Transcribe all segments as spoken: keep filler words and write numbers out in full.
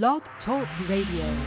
Blog Talk Radio.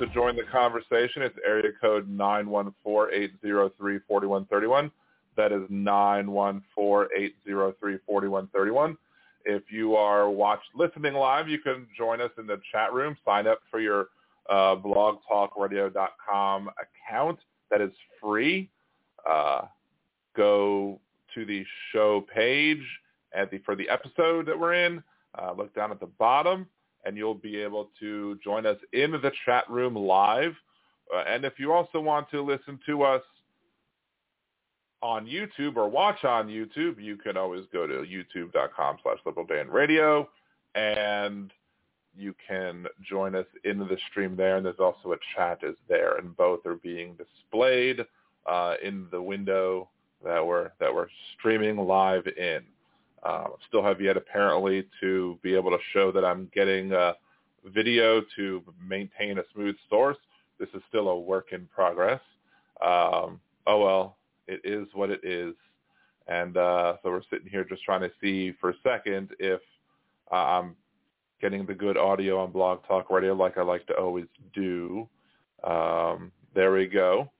To join the conversation, it's area code nine one four, eight oh three, four one three one. That is nine one four, eight oh three, four one three one. If you are watch, listening live, you can join us in the chat room. Sign up for your uh, blog talk radio dot com account. That is free. Uh, go to the show page at the, for the episode that we're in. Uh, look down at the bottom, and you'll be able to join us in the chat room live. Uh, and if you also want to listen to us on YouTube or watch on YouTube, you can always go to youtube.com slash Liberal Dan Radio, and you can join us in the stream there. And there's also a chat is there, and both are being displayed uh, in the window that we're, that we're streaming live in. Uh, still have yet apparently to be able to show that I'm getting a video to maintain a smooth source. This is still a work in progress. Um, oh, well, it is what it is. And uh, so we're sitting here just trying to see for a second if uh, I'm getting the good audio on Blog Talk Radio like I like to always do. Um, there we go.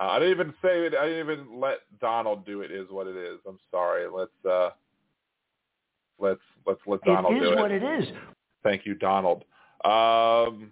Uh, I didn't even say it. I didn't even let Donald do it is what it is. I'm sorry. Let's... Uh, Let's let's let Donald do it. It is what it is. Thank you, Donald. Um,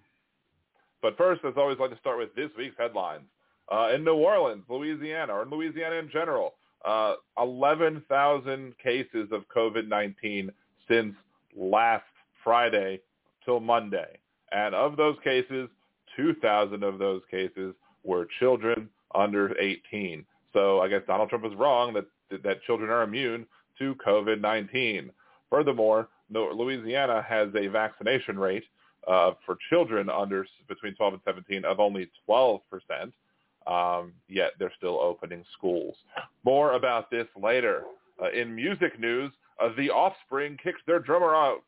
but first, as always, I'd like to start with this week's headlines. Uh, in New Orleans, Louisiana, or in Louisiana in general, uh, eleven thousand cases of COVID nineteen since last Friday till Monday. And of those cases, two thousand of those cases were children under eighteen. So I guess Donald Trump was wrong that that children are immune to COVID nineteen. Furthermore, Louisiana has a vaccination rate uh, for children under between twelve and seventeen of only twelve percent, um, yet they're still opening schools. More about this later. Uh, in music news, uh, The Offspring kicks their drummer out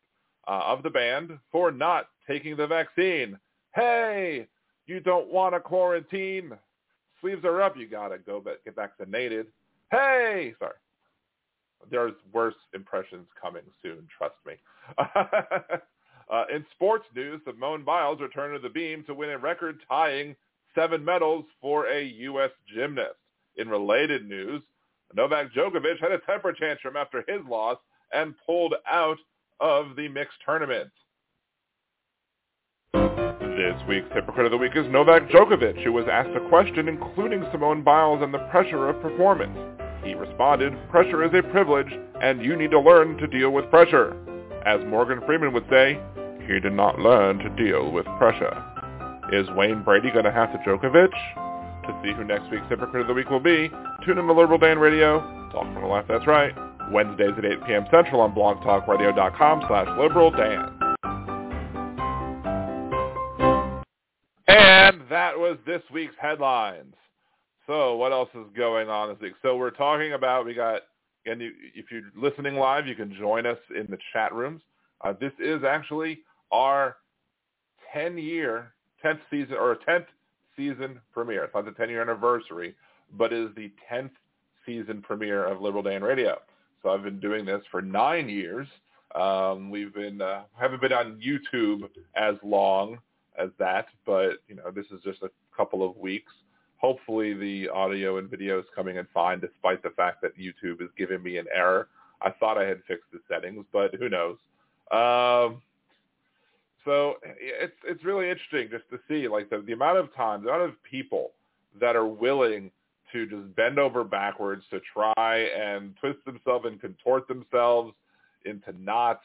uh, of the band for not taking the vaccine. Hey, you don't want to quarantine. Sleeves are up. You got to go get vaccinated. Hey, sorry. There's worse impressions coming soon, trust me. uh, in sports news, Simone Biles returned to the beam to win a record-tying seven medals for a U S gymnast. In related news, Novak Djokovic had a temper tantrum after his loss and pulled out of the mixed tournament. This week's Hypocrite of the Week is Novak Djokovic, who was asked a question including Simone Biles and the pressure of performance. He responded, "Pressure is a privilege, and you need to learn to deal with pressure." As Morgan Freeman would say, he did not learn to deal with pressure. Is Wayne Brady going to have to Djokovic? To see who next week's Hypocrite of the Week will be, tune in to Liberal Dan Radio, Talk From The Left, That's Right, Wednesdays at eight p.m. Central on blog talk radio dot com slash Liberal Dan. And that was this week's headlines. So what else is going on this week? So we're talking about, we got, and you, if you're listening live, you can join us in the chat rooms. Uh, this is actually our ten-year, tenth season, or tenth season premiere. It's not the ten-year anniversary, but it is the tenth season premiere of Liberal Dan Radio. So I've been doing this for nine years. Um, we've been, uh, haven't been on YouTube as long as that, but, you know, this is just a couple of weeks. Hopefully the audio and video is coming in fine, despite the fact that YouTube is giving me an error. I thought I had fixed the settings, but who knows? Um, so it's it's really interesting just to see like the, the amount of time, the amount of people that are willing to just bend over backwards to try and twist themselves and contort themselves into knots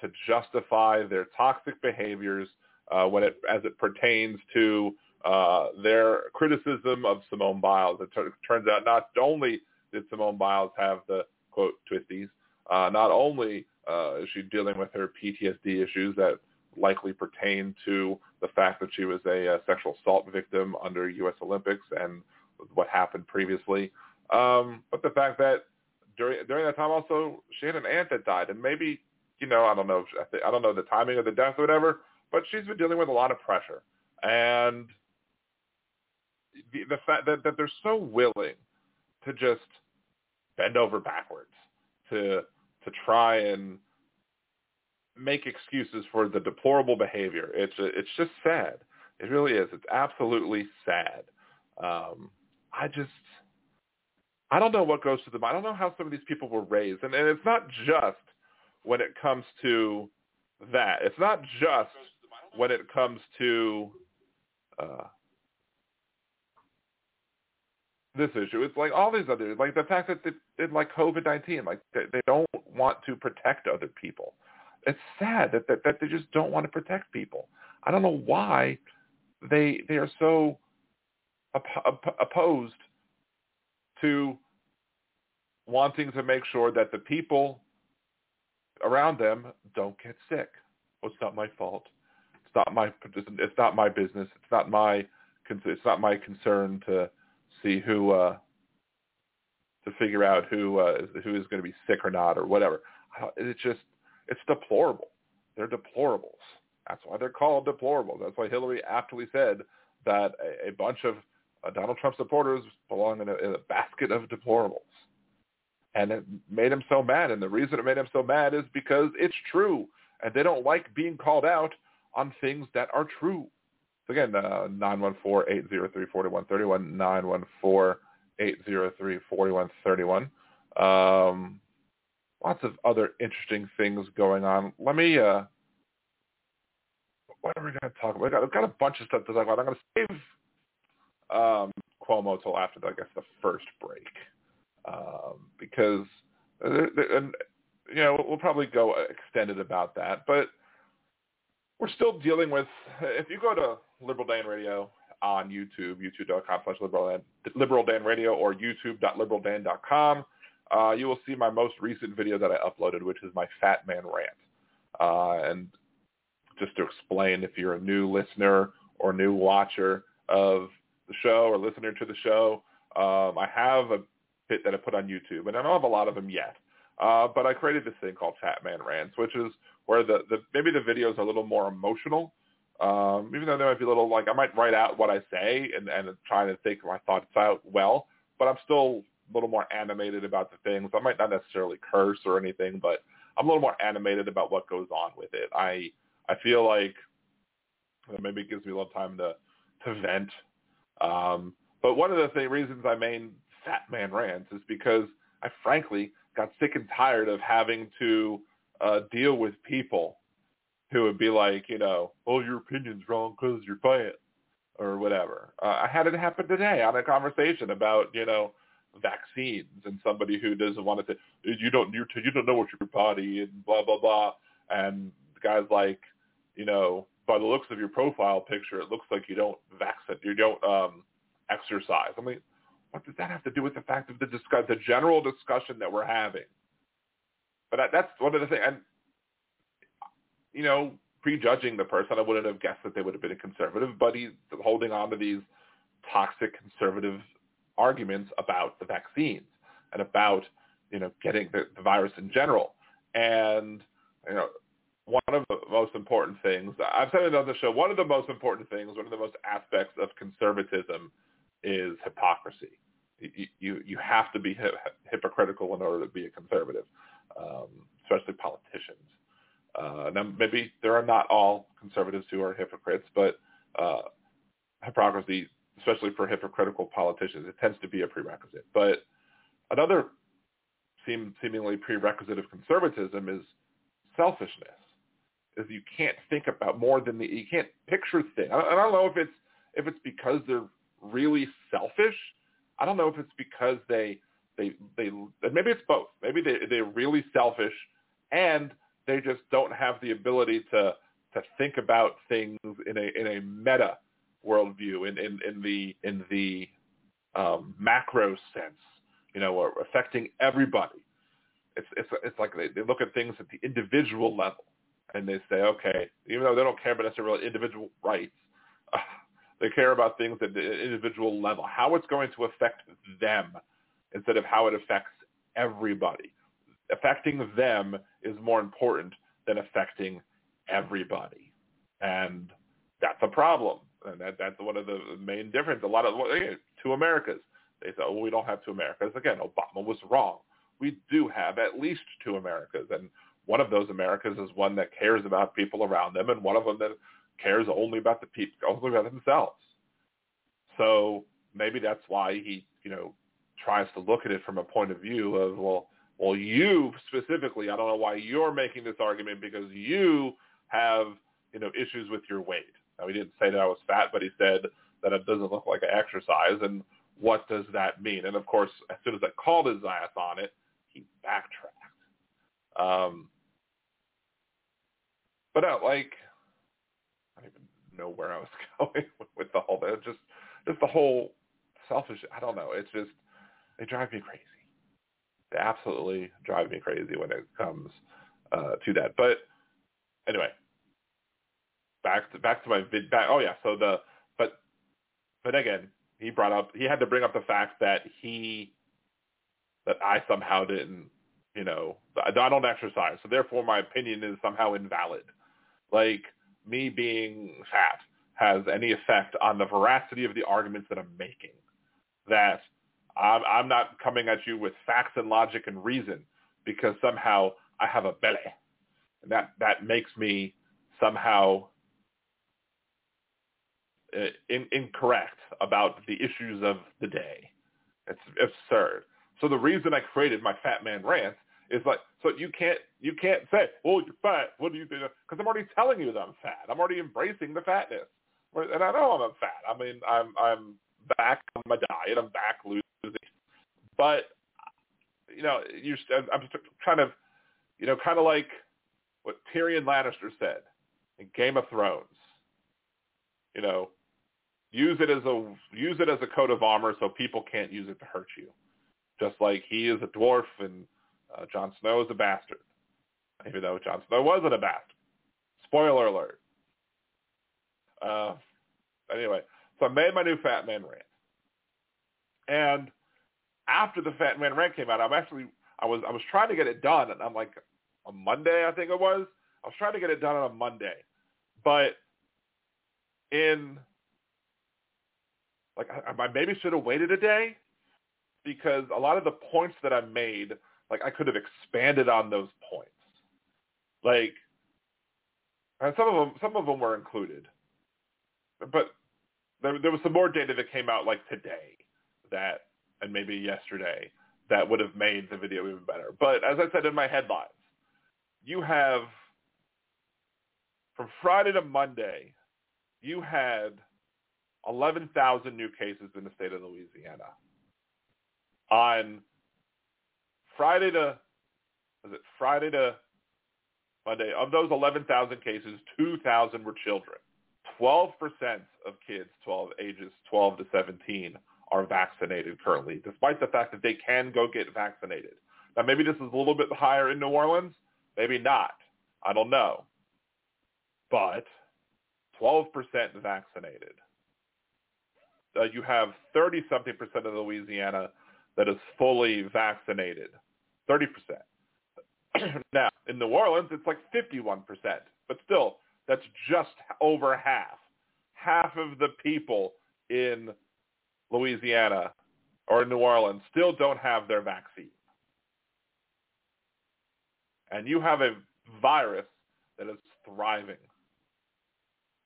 to justify their toxic behaviors uh, when it as it pertains to uh, their criticism of Simone Biles. It t- turns out not only did Simone Biles have the, quote, twisties, uh, not only uh, is she dealing with her P T S D issues that likely pertain to the fact that she was a, a sexual assault victim under U S Olympics and what happened previously, um, but the fact that during during that time also she had an aunt that died, and maybe, you know, I don't know, I don't know the timing of the death or whatever, but she's been dealing with a lot of pressure, and the, the fact that, that they're so willing to just bend over backwards to to try and make excuses for the deplorable behavior. It's it's just sad. It really is. It's absolutely sad. Um, I just, I don't know what goes through them. I don't know how some of these people were raised. And, and it's not just when it comes to that. It's not just when it comes to uh, this issue. It's like all these other, like the fact that they, they like COVID nineteen, like they, they don't want to protect other people. It's sad that, that that they just don't want to protect people. I don't know why they they are so op- op- opposed to wanting to make sure that the people around them don't get sick. Well, it's not my fault. It's not my it's not my business. It's not my it's not my concern to see who uh, to figure out who uh, who is going to be sick or not or whatever. It's just. It's deplorable. They're deplorables. That's why they're called deplorables. That's why Hillary aptly said that a, a bunch of uh, Donald Trump supporters belong in a, in a basket of deplorables. And it made him so mad. And the reason it made him so mad is because it's true. And they don't like being called out on things that are true. So again, uh, nine one four, eight oh three, four one three one, nine one four, eight oh three, four one three one. Um... Lots of other interesting things going on. Let me, uh, what are we going to talk about? I've got, I've got a bunch of stuff to talk about. I'm going to save um, Cuomo till after, I guess, the first break. Um, because, there, there, and, you know, we'll probably go extended about that. But we're still dealing with, if you go to Liberal Dan Radio on YouTube, youtube.com slash Liberal Dan Radio or youtube dot liberal dan dot com, Uh, you will see my most recent video that I uploaded, which is my Fat Man Rant. Uh, and just to explain, if you're a new listener or new watcher of the show or listener to the show, um, I have a bit that I put on YouTube, and I don't have a lot of them yet. Uh, but I created this thing called Fat Man Rants, which is where the, the maybe the videos are a little more emotional, um, even though they might be a little like I might write out what I say and, and try to think my thoughts out well, but I'm still a little more animated about the things. I might not necessarily curse or anything, but I'm a little more animated about what goes on with it. I I feel like maybe it gives me a little time to, to vent. Um, but one of the th- reasons I main Fat Man Rants is because I frankly got sick and tired of having to uh, deal with people who would be like, you know, oh, your opinion's wrong because you're fat or whatever. Uh, I had it happen today on a conversation about, you know, vaccines and somebody who doesn't want to say, you don't you you don't know what your body and blah blah blah, and the guy's like, you know, by the looks of your profile picture it looks like you don't vaccinate, you don't um exercise. I mean, what does that have to do with the fact of the discuss the general discussion that we're having? But that, that's one of the things. And you know, prejudging the person, I wouldn't have guessed that they would have been a conservative, but he's holding on to these toxic conservative arguments about the vaccines and about, you know, getting the, the virus in general. And, you know, one of the most important things, I've said it on the show, one of the most important things, one of the most aspects of conservatism is hypocrisy. You, you, you have to be hip, hypocritical in order to be a conservative, um, especially politicians. Uh, now, maybe there are not all conservatives who are hypocrites, but uh, hypocrisy, especially for hypocritical politicians, it tends to be a prerequisite. But another seem, seemingly prerequisite of conservatism is selfishness. Is you can't think about more than the you can't picture things. I, I don't know if it's if it's because they're really selfish. I don't know if it's because they they they maybe it's both. Maybe they they're really selfish and they just don't have the ability to to think about things in a in a meta worldview in, in, in the in the um, macro sense, you know, affecting everybody. It's it's it's like they, they look at things at the individual level, and they say, okay, even though they don't care about necessarily individual rights, uh, they care about things at the individual level, how it's going to affect them, instead of how it affects everybody. Affecting them is more important than affecting everybody, and that's a problem. And that, that's one of the main difference. A lot of again, two Americas. They say, "Oh, we don't have two Americas." Again, Obama was wrong. We do have at least two Americas, and one of those Americas is one that cares about people around them, and one of them that cares only about the people, only about themselves. So maybe that's why he, you know, tries to look at it from a point of view of, well, well, you specifically, I don't know why you're making this argument because you have, you know, issues with your weight. Now, he didn't say that I was fat, but he said that it doesn't look like I exercise, and what does that mean? And, of course, as soon as I called his ass on it, he backtracked. Um, but, uh, like, I don't even know where I was going with the whole thing. Just, just the whole selfish, I don't know. It's just, they drive me crazy. They absolutely drive me crazy when it comes uh, to that. But anyway, back to back to my vid. Back, oh yeah. So the but but again, he brought up he had to bring up the fact that he that I somehow didn't, you know, I don't exercise, so therefore my opinion is somehow invalid. Like me being fat has any effect on the veracity of the arguments that I'm making. That I'm, I'm not coming at you with facts and logic and reason because somehow I have a belly, and that, that makes me somehow in, incorrect about the issues of the day. It's absurd. So the reason I created my Fat Man Rant is like, so you can't you can't say, "Oh, you're fat. What do you do?" Because I'm already telling you that I'm fat. I'm already embracing the fatness, and I know I'm fat. I mean, I'm I'm back on my diet. I'm back losing. But, you know, you, I'm just kind of, you know, kind of like what Tyrion Lannister said in Game of Thrones. You know, use it as a use it as a coat of armor so people can't use it to hurt you. Just like he is a dwarf and uh, Jon Snow is a bastard, even though Jon Snow wasn't a bastard. Spoiler alert. Uh, anyway, so I made my new Fat Man Rant. And after the Fat Man Rant came out, I'm actually I was I was trying to get it done, and I'm like on Monday, I think it was. I was trying to get it done on a Monday, but in like I, I maybe should have waited a day because a lot of the points that I made, like I could have expanded on those points, like and some of them some of them were included, but there, there was some more data that came out like today. That and maybe yesterday that would have made the video even better. But as I said in my headlines, you have from Friday to Monday, you had eleven thousand new cases in the state of Louisiana. On Friday to was it Friday to Monday, of those eleven thousand cases, two thousand were children. twelve percent of kids twelve ages twelve to seventeen are vaccinated currently, despite the fact that they can go get vaccinated. Now, maybe this is a little bit higher in New Orleans. Maybe not. I don't know. But twelve percent vaccinated. Uh, you have thirty-something percent of Louisiana that is fully vaccinated, thirty percent. Now, in New Orleans, it's like fifty-one percent. But still, that's just over half. Half of the people in Louisiana or New Orleans still don't have their vaccine. And you have a virus that is thriving.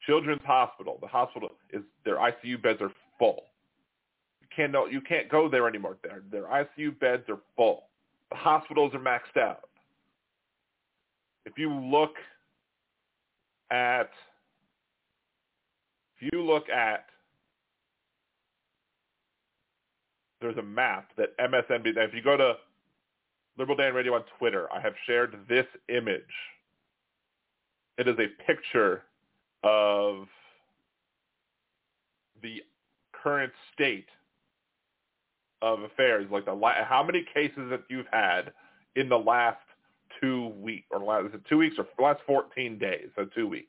Children's Hospital, the hospital is, their I C U beds are full. You can't, no, you can't go there anymore. Their, their I C U beds are full. The hospitals are maxed out. If you look at, if you look at, there's a map that M S N B C, if you go to Liberal Dan Radio on Twitter, I have shared this image. It is a picture of the current state of affairs, like the la- how many cases that you've had in the last two weeks, or last, is it two weeks or last fourteen days, so two weeks.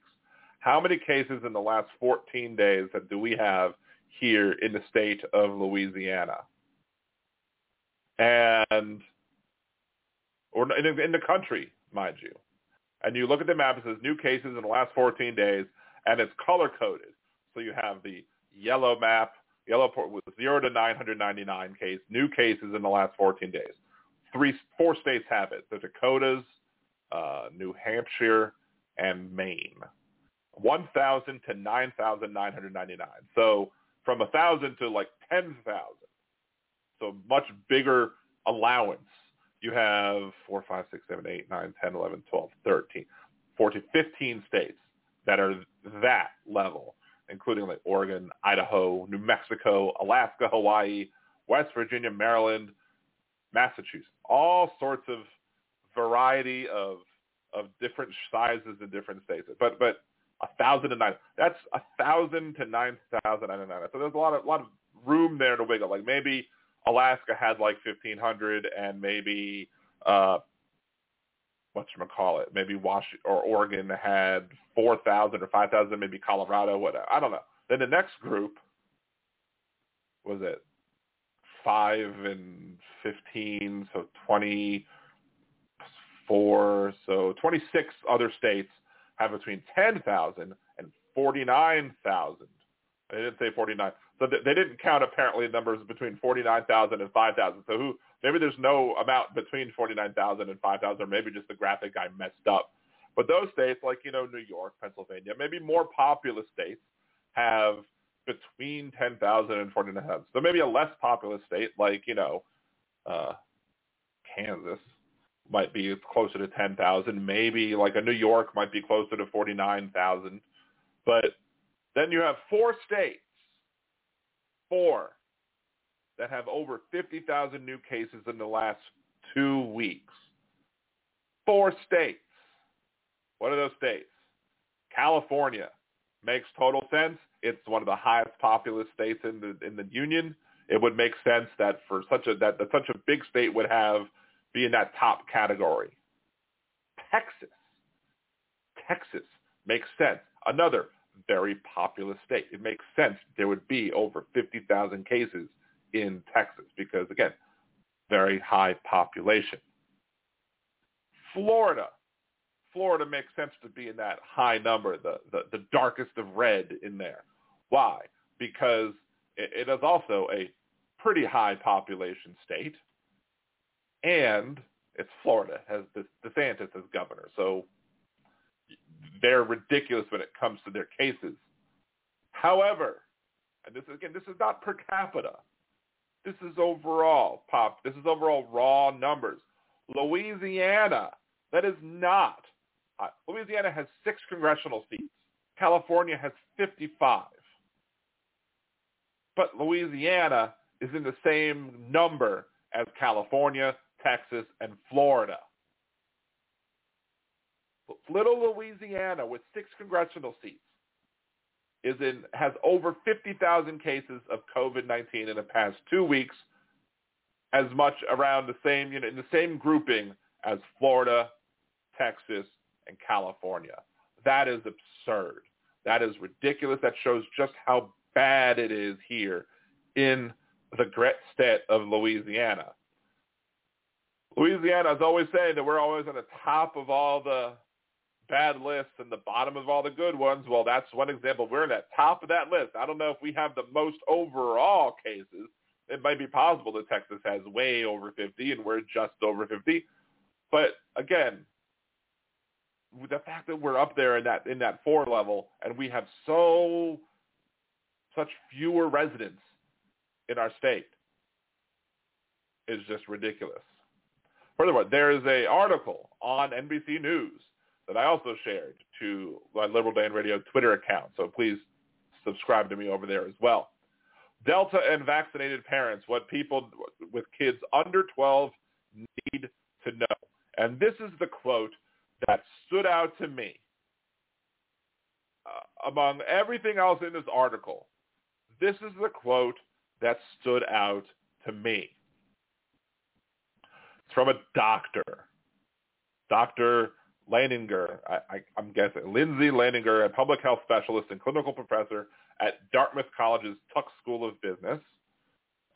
How many cases in the last fourteen days that do we have here in the state of Louisiana? And, or in, in the country, mind you. And you look at the map, it says new cases in the last fourteen days, and it's color-coded. So you have the yellow map, yellow port with zero to nine hundred ninety-nine case, new cases in the last fourteen days. Three, four states have it. The Dakotas, uh, New Hampshire, and Maine. one thousand to nine thousand nine hundred ninety-nine. So from one thousand to like ten thousand. So much bigger allowance. You have four, five, six, seven, eight, nine, ten, eleven, twelve, thirteen, fourteen, fifteen states that are that level, including like Oregon, Idaho, New Mexico, Alaska, Hawaii, West Virginia, Maryland, Massachusetts, all sorts of variety of of different sizes in different states. But but a thousand to nine, that's a thousand to nine thousand and nine. So there's a lot of a lot of room there to wiggle. Like maybe Alaska had like fifteen hundred, and maybe uh, whatchamacallit, maybe Washington or Oregon had four thousand or five thousand, maybe Colorado, whatever. I don't know. Then the next group was it five and fifteen, so twenty four, so twenty six other states have between ten thousand and forty nine thousand. They didn't say forty-nine. So they didn't count, apparently, numbers between forty-nine thousand and five thousand. So who? Maybe there's no amount between forty-nine thousand and five thousand, or maybe just the graphic guy messed up. But those states, like, you know, New York, Pennsylvania, maybe more populous states have between ten thousand and forty-nine thousand. So maybe a less populous state, like, you know, uh, Kansas might be closer to ten thousand. Maybe, like, a New York might be closer to forty-nine thousand. But then you have four states, four, that have over fifty thousand new cases in the last two weeks. Four states. What are those states? California. Makes total sense. It's one of the highest populous states in the in the union. It would make sense that for such a that, that such a big state would have be in that top category. Texas. Texas makes sense. Another very populous state. It makes sense there would be over fifty thousand cases in Texas because, again, very high population. Florida. Florida makes sense to be in that high number, the, the, the darkest of red in there. Why? Because it, it is also a pretty high population state, and it's Florida, has DeSantis as governor. So they're ridiculous when it comes to their cases. However, and this is, again, this is not per capita. This is overall pop. This is overall raw numbers. Louisiana, that is not. Uh, Louisiana has six congressional seats. California has fifty-five. But Louisiana is in the same number as California, Texas, and Florida. Little Louisiana, with six congressional seats, is in has over fifty thousand cases of COVID nineteen in the past two weeks, as much around the same, you know, in the same grouping as Florida, Texas, and California. That is absurd. That is ridiculous. That shows just how bad it is here in the great state of Louisiana. Louisiana is always saying that we're always on the top of all the bad lists and the bottom of all the good ones. Well, that's one example. We're in that top of that list. I don't know if we have the most overall cases. It might be possible that Texas has way over fifty and we're just over fifty. But again, the fact that we're up there in that in that four level and we have so such fewer residents in our state is just ridiculous. Furthermore, there is an article on N B C News that I also shared to my Liberal Dan Radio Twitter account, so please subscribe to me over there as well. Delta and vaccinated parents, what people with kids under twelve need to know. And this is the quote that stood out to me. Uh, among everything else in this article, This is the quote that stood out to me. It's from a doctor, Doctor Lanninger, I, I, I'm guessing, Lindsay Lanninger, a public health specialist and clinical professor at Dartmouth College's Tuck School of Business.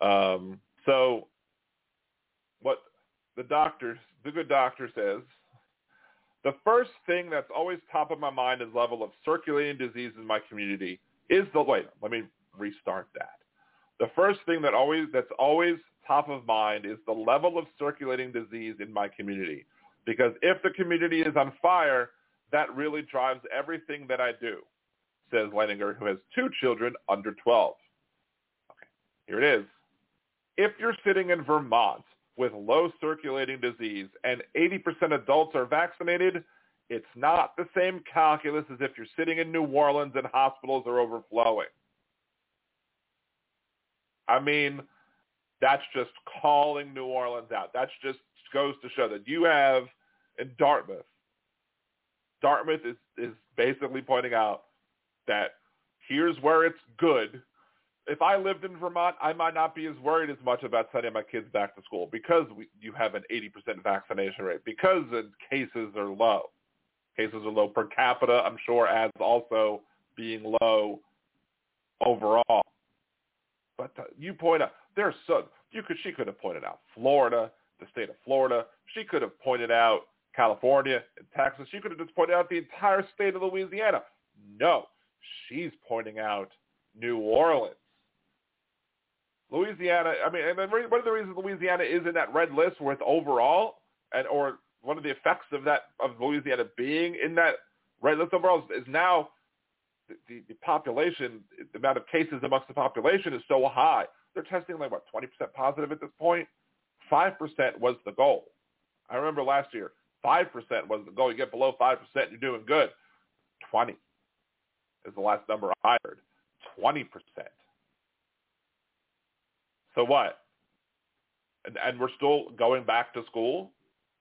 Um, so what the doctor, the good doctor says, the first thing that's always top of my mind is level of circulating disease in my community is the, wait, let me restart that. The first thing that always that's always top of mind is the level of circulating disease in my community. Because if the community is on fire, that really drives everything that I do, says Leininger, who has two children under twelve. Okay, here it is. If you're sitting in Vermont with low circulating disease and eighty percent adults are vaccinated, it's not the same calculus as if you're sitting in New Orleans and hospitals are overflowing. I mean, that's just calling New Orleans out. That's just goes to show that you have in Dartmouth. Dartmouth is, is basically pointing out that here's where it's good. If I lived in Vermont, I might not be as worried as much about sending my kids back to school because we, you have an eighty percent vaccination rate, because the cases are low. Cases are low per capita, I'm sure, as also being low overall. But you point out, there's so you could she could have pointed out Florida, the state of Florida. She could have pointed out California and Texas. She could have just pointed out the entire state of Louisiana. No, she's pointing out New Orleans. Louisiana, I mean, and one of the reasons Louisiana is in that red list with overall, and or one of the effects of that of Louisiana being in that red list overall is now the, the, the population, the amount of cases amongst the population is so high. They're testing like, what, twenty percent positive at this point? five percent was the goal. I remember last year, five percent was the goal. You get below five percent, you're doing good. twenty is the last number I heard. twenty percent. So what? And, and we're still going back to school?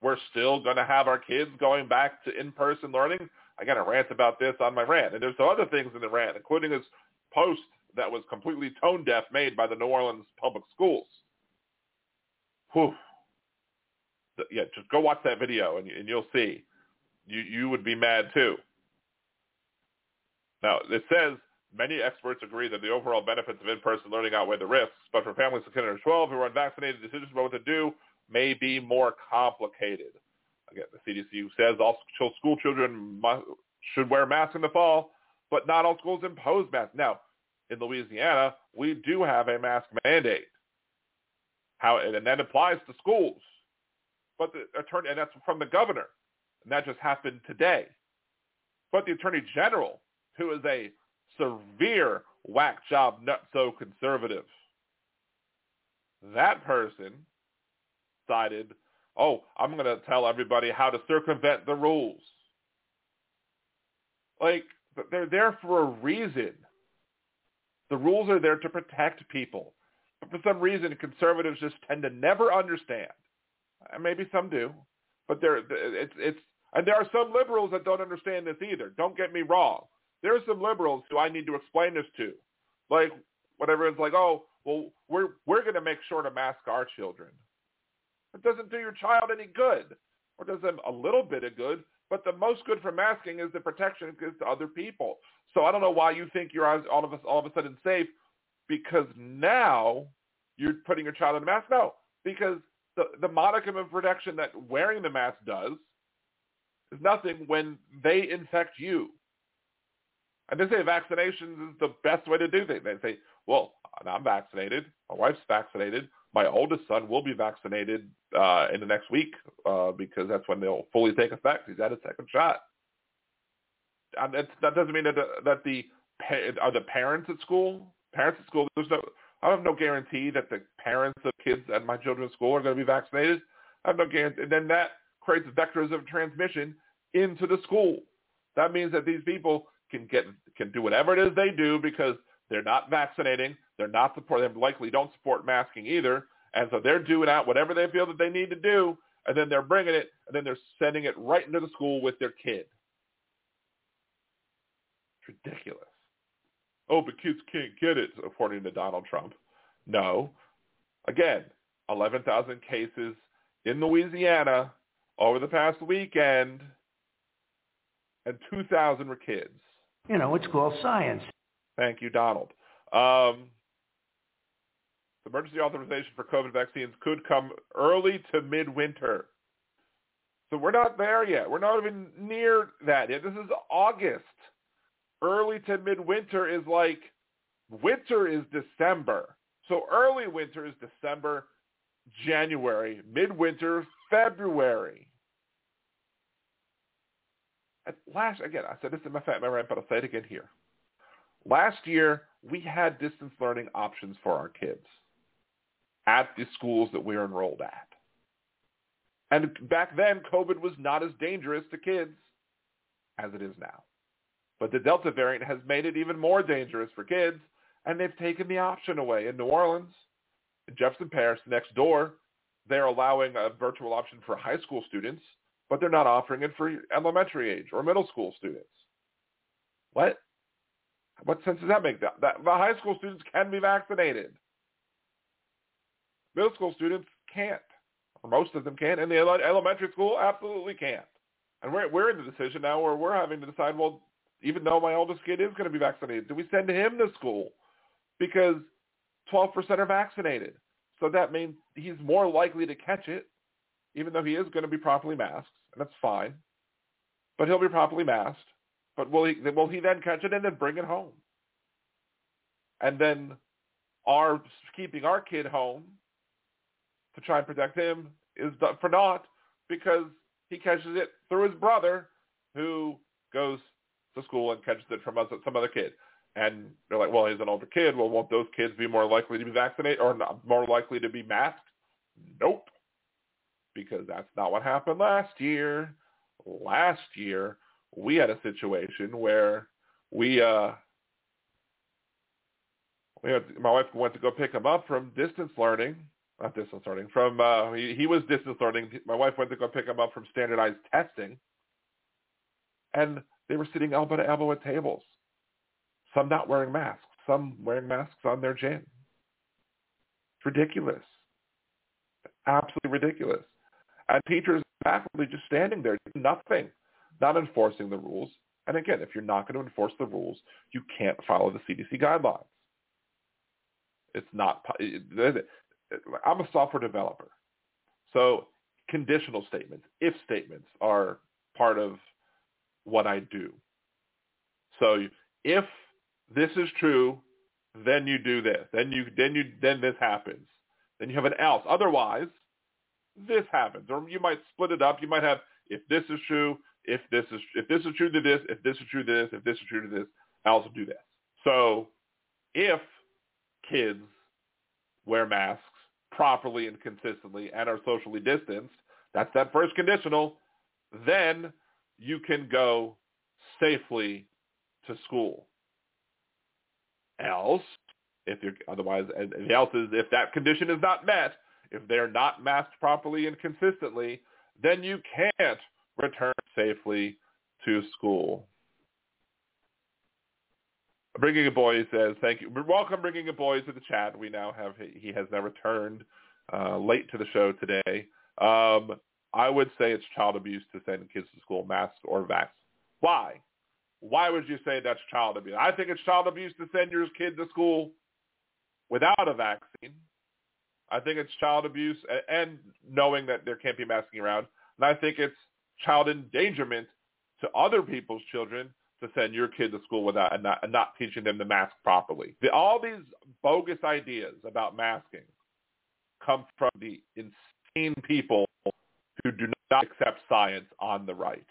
We're still going to have our kids going back to in-person learning? I got a rant about this on my rant. And there's some other things in the rant, including this post that was completely tone deaf made by the New Orleans public schools. Whew. Yeah, just go watch that video and, and you'll see. You you would be mad too. Now, it says many experts agree that the overall benefits of in-person learning outweigh the risks, but for families with children under twelve who are unvaccinated, decisions about what to do may be more complicated. Again, the C D C says all school children must, should wear masks in the fall, but not all schools impose masks. Now, in Louisiana, we do have a mask mandate. How and that applies to schools, but the attorney and that's from the governor, and that just happened today. But the attorney general, who is a severe whack job, not so conservative, that person decided, oh, I'm going to tell everybody how to circumvent the rules. Like they're there for a reason. The rules are there to protect people. But for some reason, conservatives just tend to never understand. And maybe some do, but there it's it's and there are some liberals that don't understand this either. Don't get me wrong. There are some liberals who I need to explain this to, like when everyone's like, "Oh, well, we're we're going to make sure to mask our children." It doesn't do your child any good, or does them a little bit of good. But the most good for masking is the protection it gives to other people. So I don't know why you think you're all of us all of a sudden safe. Because now you're putting your child in a mask? No, because the, the modicum of protection that wearing the mask does is nothing when they infect you. And they say vaccinations is the best way to do things. They say, well, I'm vaccinated. My wife's vaccinated. My oldest son will be vaccinated uh, in the next week uh, because that's when they'll fully take effect. He's had a second shot. And that doesn't mean that the, that the are the parents at school? Parents at school, there's no. I have no guarantee that the parents of kids at my children's school are going to be vaccinated. I have no guarantee. And then that creates vectors of transmission into the school. That means that these people can get can do whatever it is they do because they're not vaccinating. They're not support. They likely don't support masking either. And so they're doing out whatever they feel that they need to do. And then they're bringing it. And then they're sending it right into the school with their kid. It's ridiculous. oh, but kids can't get it, according to Donald Trump. No. Again, eleven thousand cases in Louisiana over the past weekend, and two thousand were kids. You know, it's called science. Thank you, Donald. Um, the emergency authorization for COVID vaccines could come early to midwinter. So we're not there yet. We're not even near that yet. This is August. Early to midwinter is like winter is December. So early winter is December, January, midwinter, February. At last, again, I said this in my Fat Man Rant, but I'll say it again here. Last year, we had distance learning options for our kids at the schools that we are enrolled at. And back then, COVID was not as dangerous to kids as it is now. But the Delta variant has made it even more dangerous for kids, and they've taken the option away. In New Orleans, in Jefferson Parish, next door, they're allowing a virtual option for high school students, but they're not offering it for elementary age or middle school students. What? What sense does that make? That, that the high school students can be vaccinated. Middle school students can't, or most of them can't, and the elementary school absolutely can't. And we're, we're in the decision now where we're having to decide, well, even though my oldest kid is going to be vaccinated, do we send him to school? Because twelve percent are vaccinated. So that means he's more likely to catch it, even though he is going to be properly masked, and that's fine. But he'll be properly masked. But will he, will he then catch it and then bring it home? And then our keeping our kid home to try and protect him is for naught because he catches it through his brother who goes to school and catches it from us, some other kid. And they're like, well, he's an older kid. Well, won't those kids be more likely to be vaccinated or not, more likely to be masked? Nope, because that's not what happened last year. Last year, we had a situation where we, uh, we had, my wife went to go pick him up from distance learning, not distance learning, from, uh, he, he was distance learning. My wife went to go pick him up from standardized testing, and they were sitting elbow to elbow at tables, some not wearing masks, some wearing masks on their gin. It's ridiculous. Absolutely ridiculous. And teachers and faculty just standing there, doing nothing, not enforcing the rules. And again, if you're not going to enforce the rules, you can't follow the C D C guidelines. It's not, I'm a software developer. So conditional statements, if statements are part of what I do. So if this is true, then you do this. Then you, then you, then this happens. Then you have an else. Otherwise, this happens. Or you might split it up. You might have, if this is true, if this is if this is true to this, if this is true to this, if this is true to this, else do this. So if kids wear masks properly and consistently and are socially distanced, that's that first conditional, then you can go safely to school. Else, if you're otherwise, and the else is if that condition is not met, if they're not masked properly and consistently, then you can't return safely to school. Bringing a Boy says, thank you. Welcome, Bringing a Boy, to the chat. We now have, he has now returned uh, late to the show today. Um, I would say it's child abuse to send kids to school masked or vaxxed. Why? Why would you say that's child abuse? I think it's child abuse to send your kid to school without a vaccine. I think it's child abuse and, and knowing that there can't be masking around. And I think it's child endangerment to other people's children to send your kid to school without and not, and not teaching them to mask properly. The, all these bogus ideas about masking come from the insane people who do not accept science on the right.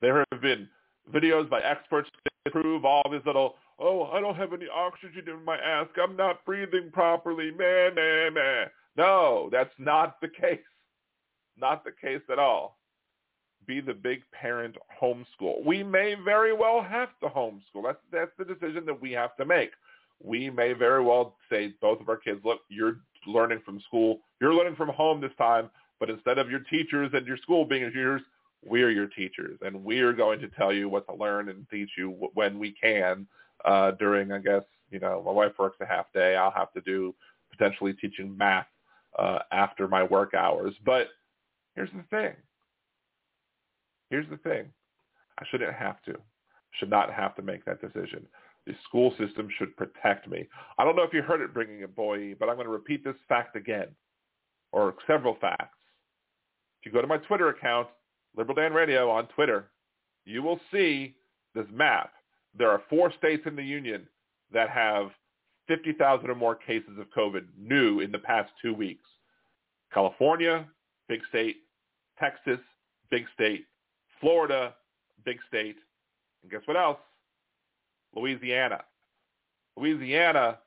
There have been videos by experts that prove all this little, oh, I don't have any oxygen in my ass. I'm not breathing properly. Meh, meh, meh. No, that's not the case. Not the case at all. Be the big parent, homeschool. We may very well have to homeschool. That's, that's the decision that we have to make. We may very well say both of our kids, look, you're learning from school. You're learning from home this time. But instead of your teachers and your school being your teachers, we're your teachers, and we're going to tell you what to learn and teach you when we can, uh, during, I guess, you know, my wife works a half day. I'll have to do potentially teaching math uh, after my work hours. But here's the thing. Here's the thing. I shouldn't have to. Should not have to make that decision. The school system should protect me. I don't know if you heard it bringing a boy, but I'm going to repeat this fact again, or several facts. If you go to my Twitter account, Liberal Dan Radio on Twitter, you will see this map. There are four states in the union that have fifty thousand or more cases of COVID new in the past two weeks. California, big state. Texas, big state. Florida, big state. And guess what else? Louisiana. Louisiana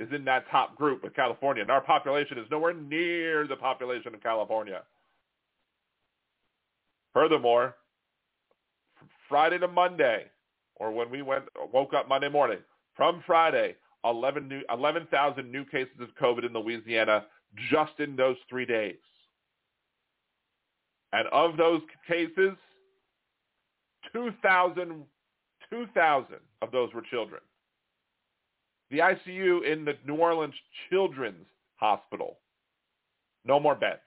is in that top group with California, and our population is nowhere near the population of California. Furthermore, from Friday to Monday, or when we went woke up Monday morning, from Friday, eleven thousand new cases of COVID in Louisiana just in those three days. And of those cases, two thousand of those were children. The I C U in the New Orleans Children's Hospital, no more beds.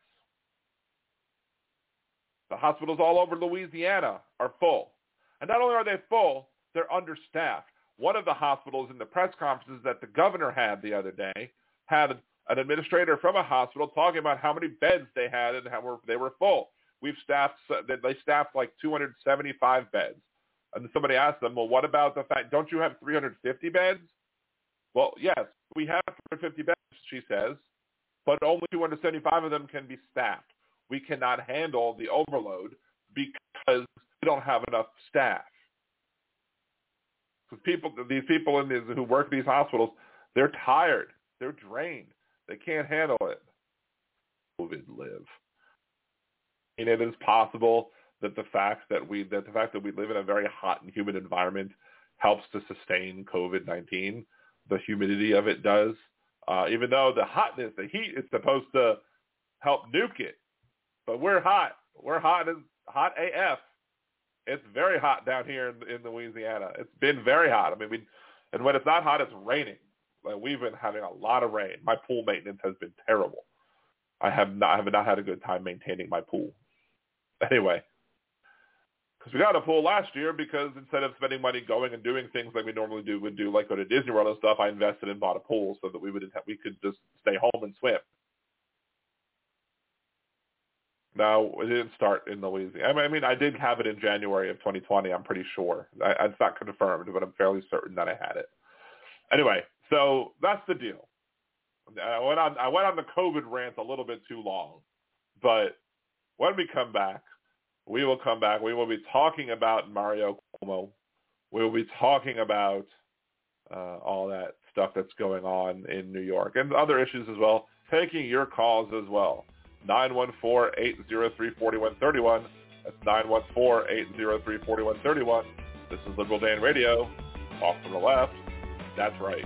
The hospitals all over Louisiana are full. And not only are they full, they're understaffed. One of the hospitals in the press conferences that the governor had the other day had an administrator from a hospital talking about how many beds they had and how they were full. We've staffed, they staffed like two hundred seventy-five beds. And somebody asked them, well, what about the fact, don't you have three hundred fifty beds? Well, yes, we have three hundred fifty beds, she says, but only two hundred seventy-five of them can be staffed. We cannot handle the overload because we don't have enough staff. Because people, these people in these, who work these hospitals, they're tired. They're drained. They can't handle it. COVID live. And it is possible that the fact that we that the fact that we live in a very hot and humid environment helps to sustain COVID nineteen. The humidity of it does. Uh, even though the hotness, the heat is supposed to help nuke it. But we're hot. We're hot as hot A F. It's very hot down here in, in Louisiana. It's been very hot. I mean, we, and when it's not hot, it's raining. Like, we've been having a lot of rain. My pool maintenance has been terrible. I have not, I have not had a good time maintaining my pool. Anyway, because we got a pool last year because instead of spending money going and doing things like we normally do, would do like go to Disney World and stuff, I invested and bought a pool so that we would we could just stay home and swim. No, it didn't start in Louisiana. I mean, I did have it in January of twenty twenty, I'm pretty sure. I, it's not confirmed, but I'm fairly certain that I had it. Anyway, so that's the deal. I went on, I went on the COVID rant a little bit too long, but when we come back, we will come back. We will be talking about Mario Cuomo. We will be talking about uh, all that stuff that's going on in New York and other issues as well, taking your calls as well. nine one four, eight zero three, four one three one. That's nine one four, eight zero three, four one three one. This is Liberal Dan Radio. Talk from the left. That's right.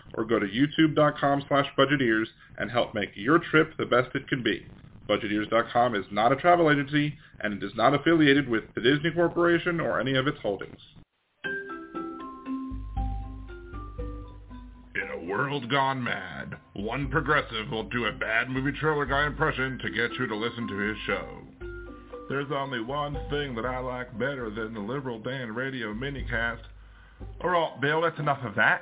or go to youtube dot com slash budget ears and help make your trip the best it can be. budget ears dot com is not a travel agency and it is not affiliated with the Disney Corporation or any of its holdings. In a world gone mad, one progressive will do a bad movie trailer guy impression to get you to listen to his show. There's only one thing that I like better than the Liberal Dan Radio minicast. Alright, Bill, that's enough of that.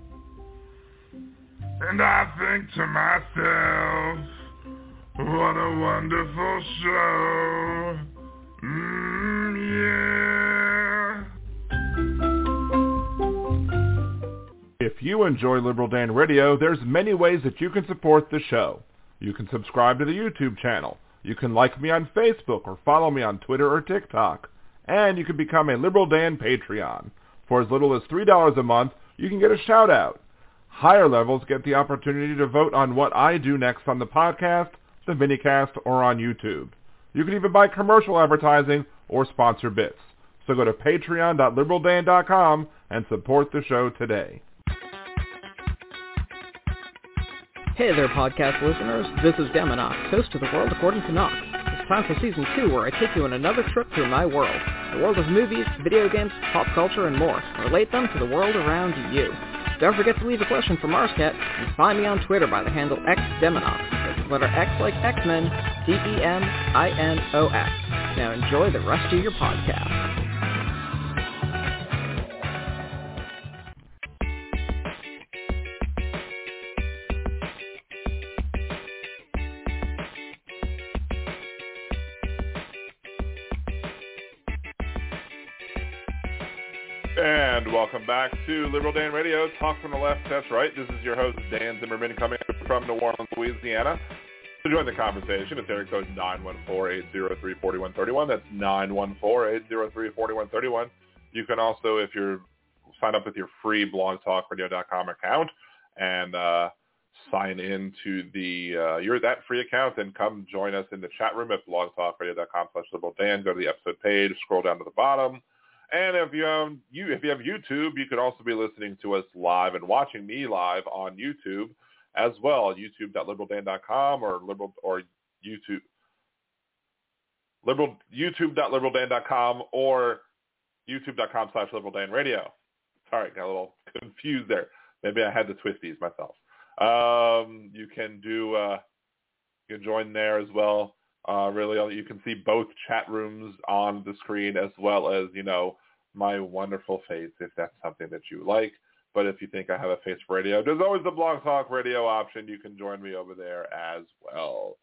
And I think to myself, what a wonderful show. Mm, yeah. If you enjoy Liberal Dan Radio, there's many ways that you can support the show. You can subscribe to the YouTube channel. You can like me on Facebook or follow me on Twitter or TikTok. And you can become a Liberal Dan Patreon. For as little as three dollars a month, you can get a shout-out. Higher levels get the opportunity to vote on what I do next on the podcast, the minicast, or on YouTube. You can even buy commercial advertising or sponsor bits. So go to patreon dot liberal dan dot com and support the show today. Hey there, podcast listeners. This is Deminox, host of The World According to Knox. It's time for Season two, where I take you on another trip through my world. The world of movies, video games, pop culture, and more. Relate them to the world around you. Don't forget to leave a question for Marscat, and find me on Twitter by the handle xDeminox. That's the letter X like X-Men, D E M I N O X. Now enjoy the rest of your podcast. And welcome back to Liberal Dan Radio, Talk From The Left, That's Right. This is your host, Dan Zimmerman, coming from New Orleans, Louisiana. To join the conversation, it's area code nine one four, eight oh three, four one three one. That's nine one four, eight oh three, four one three one. You can also, if you're signed up with your free blog talk radio dot com account and uh, sign in to the, uh, you're that free account, then come join us in the chat room at blog talk radio dot com slash liberal dan. Go to the episode page, scroll down to the bottom. And if you have, you if you have YouTube, you can also be listening to us live and watching me live on YouTube as well, youtube dot liberal dan dot com or liberal or YouTube liberal youtube dot liberal dan dot com or youtube dot com slash liberal dan radio. Sorry, got a little confused there. Maybe I had the twisties myself. Um, you can do uh, you can join there as well. Uh, really, you can see both chat rooms on the screen as well as, you know, my wonderful face, if that's something that you like. But if you think I have a face for radio, there's always the Blog Talk Radio option. You can join me over there as well.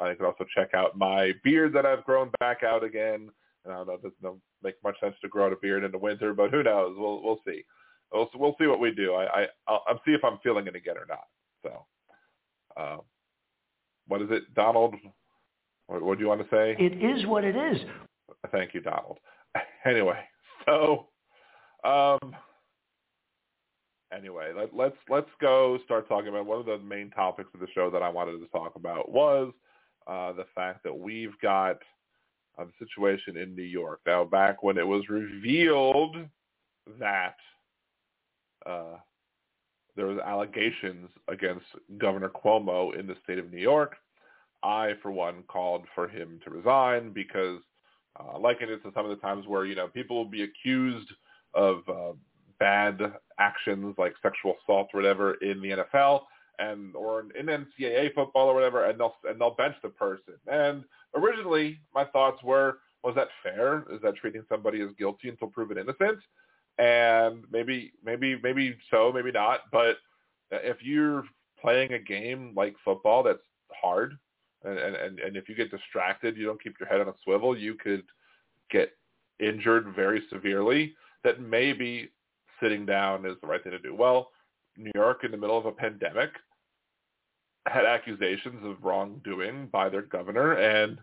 Uh, you can also check out my beard that I've grown back out again. And I don't know, it doesn't make much sense to grow out a beard in the winter, but who knows? We'll we'll see. We'll, we'll see what we do. I, I, I'll, I'll see if I'm feeling it again or not. So, uh, what is it, Donald? What do you want to say? It is what it is. Thank you, Donald. Anyway, so um, anyway, let, let's let's go start talking about one of the main topics of the show that I wanted to talk about was uh, the fact that we've got a situation in New York now. Back when it was revealed that uh, there was allegations against Governor Cuomo in the state of New York, I, for one, called for him to resign because, uh, likened it to some of the times where, you know, people will be accused of uh, bad actions like sexual assault or whatever in the N F L and or in N C double A football or whatever, and they'll and they'll bench the person. And originally, my thoughts were, was that fair? Is that treating somebody as guilty until proven innocent? And maybe, maybe, maybe so, maybe not. But if you're playing a game like football, that's hard. And, and and if you get distracted, you don't keep your head on a swivel, you could get injured very severely, that maybe sitting down is the right thing to do. Well, New York, in the middle of a pandemic, had accusations of wrongdoing by their governor, and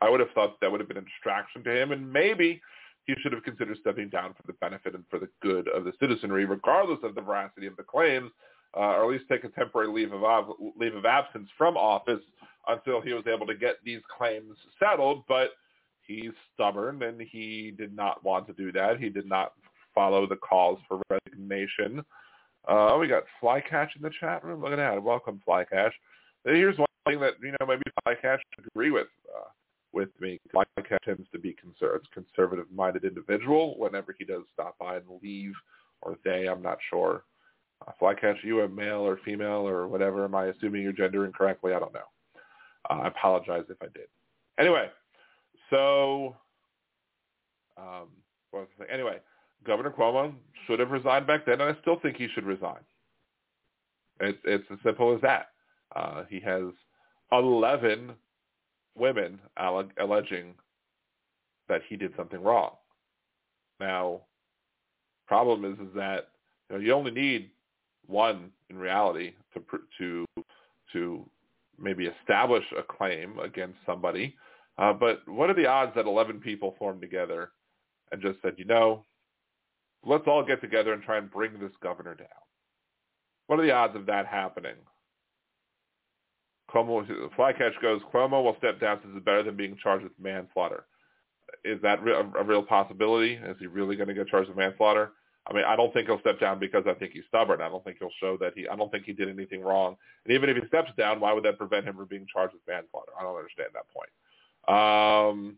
I would have thought that would have been a distraction to him, and maybe he should have considered stepping down for the benefit and for the good of the citizenry, regardless of the veracity of the claims, uh, or at least take a temporary leave of ob- leave of absence from office until he was able to get these claims settled. But he's stubborn, and he did not want to do that. He did not follow the calls for resignation. Uh, we got Flycash in the chat room. Look at that. Welcome, Flycash. Here's one thing that, you know, maybe Flycash should agree with. Uh, with me. My cat tends to be conservative-minded individual whenever he does stop by and leave, or they, I'm not sure. Uh, Flycatch, are you a male or female or whatever? Am I assuming your gender incorrectly? I don't know. Uh, I apologize if I did. Anyway, so um, what was I saying? Anyway, Governor Cuomo should have resigned back then, and I still think he should resign. It's, it's as simple as that. Uh, he has eleven women alle- alleging that he did something wrong. Now, problem is, is that you know, you only need one in reality to to to maybe establish a claim against somebody. Uh, but what are the odds that eleven people formed together and just said, you know, let's all get together and try and bring this governor down? What are the odds of that happening? Cuomo, Flycatch goes, Cuomo will step down since it's better than being charged with manslaughter. Is that a real possibility? Is he really going to get charged with manslaughter? I mean, I don't think he'll step down because I think he's stubborn. I don't think he'll show that he – I don't think he did anything wrong. And even if he steps down, why would that prevent him from being charged with manslaughter? I don't understand that point. Um,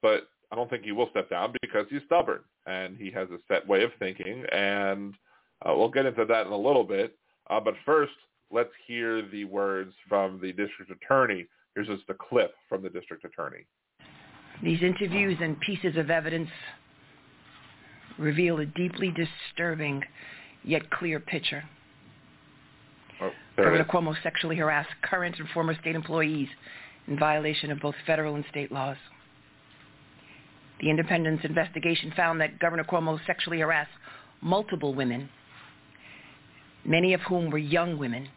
but I don't think he will step down because he's stubborn and he has a set way of thinking. And uh, we'll get into that in a little bit. Uh, but first, let's hear the words from the district attorney. Here's just a clip from the district attorney. These interviews and pieces of evidence reveal a deeply disturbing yet clear picture. Oh, Governor Cuomo sexually harassed current and former state employees in violation of both federal and state laws. The independent investigation found that Governor Cuomo sexually harassed multiple women, many of whom were young women,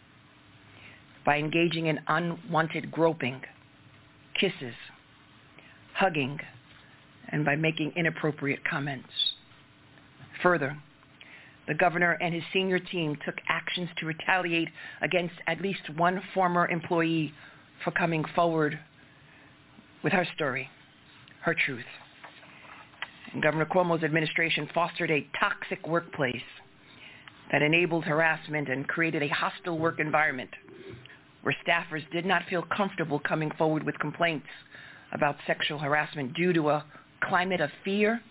by engaging in unwanted groping, kisses, hugging, and by making inappropriate comments. Further, the governor and his senior team took actions to retaliate against at least one former employee for coming forward with her story, her truth. And Governor Cuomo's administration fostered a toxic workplace that enabled harassment and created a hostile work environment where staffers did not feel comfortable coming forward with complaints about sexual harassment due to a climate of fear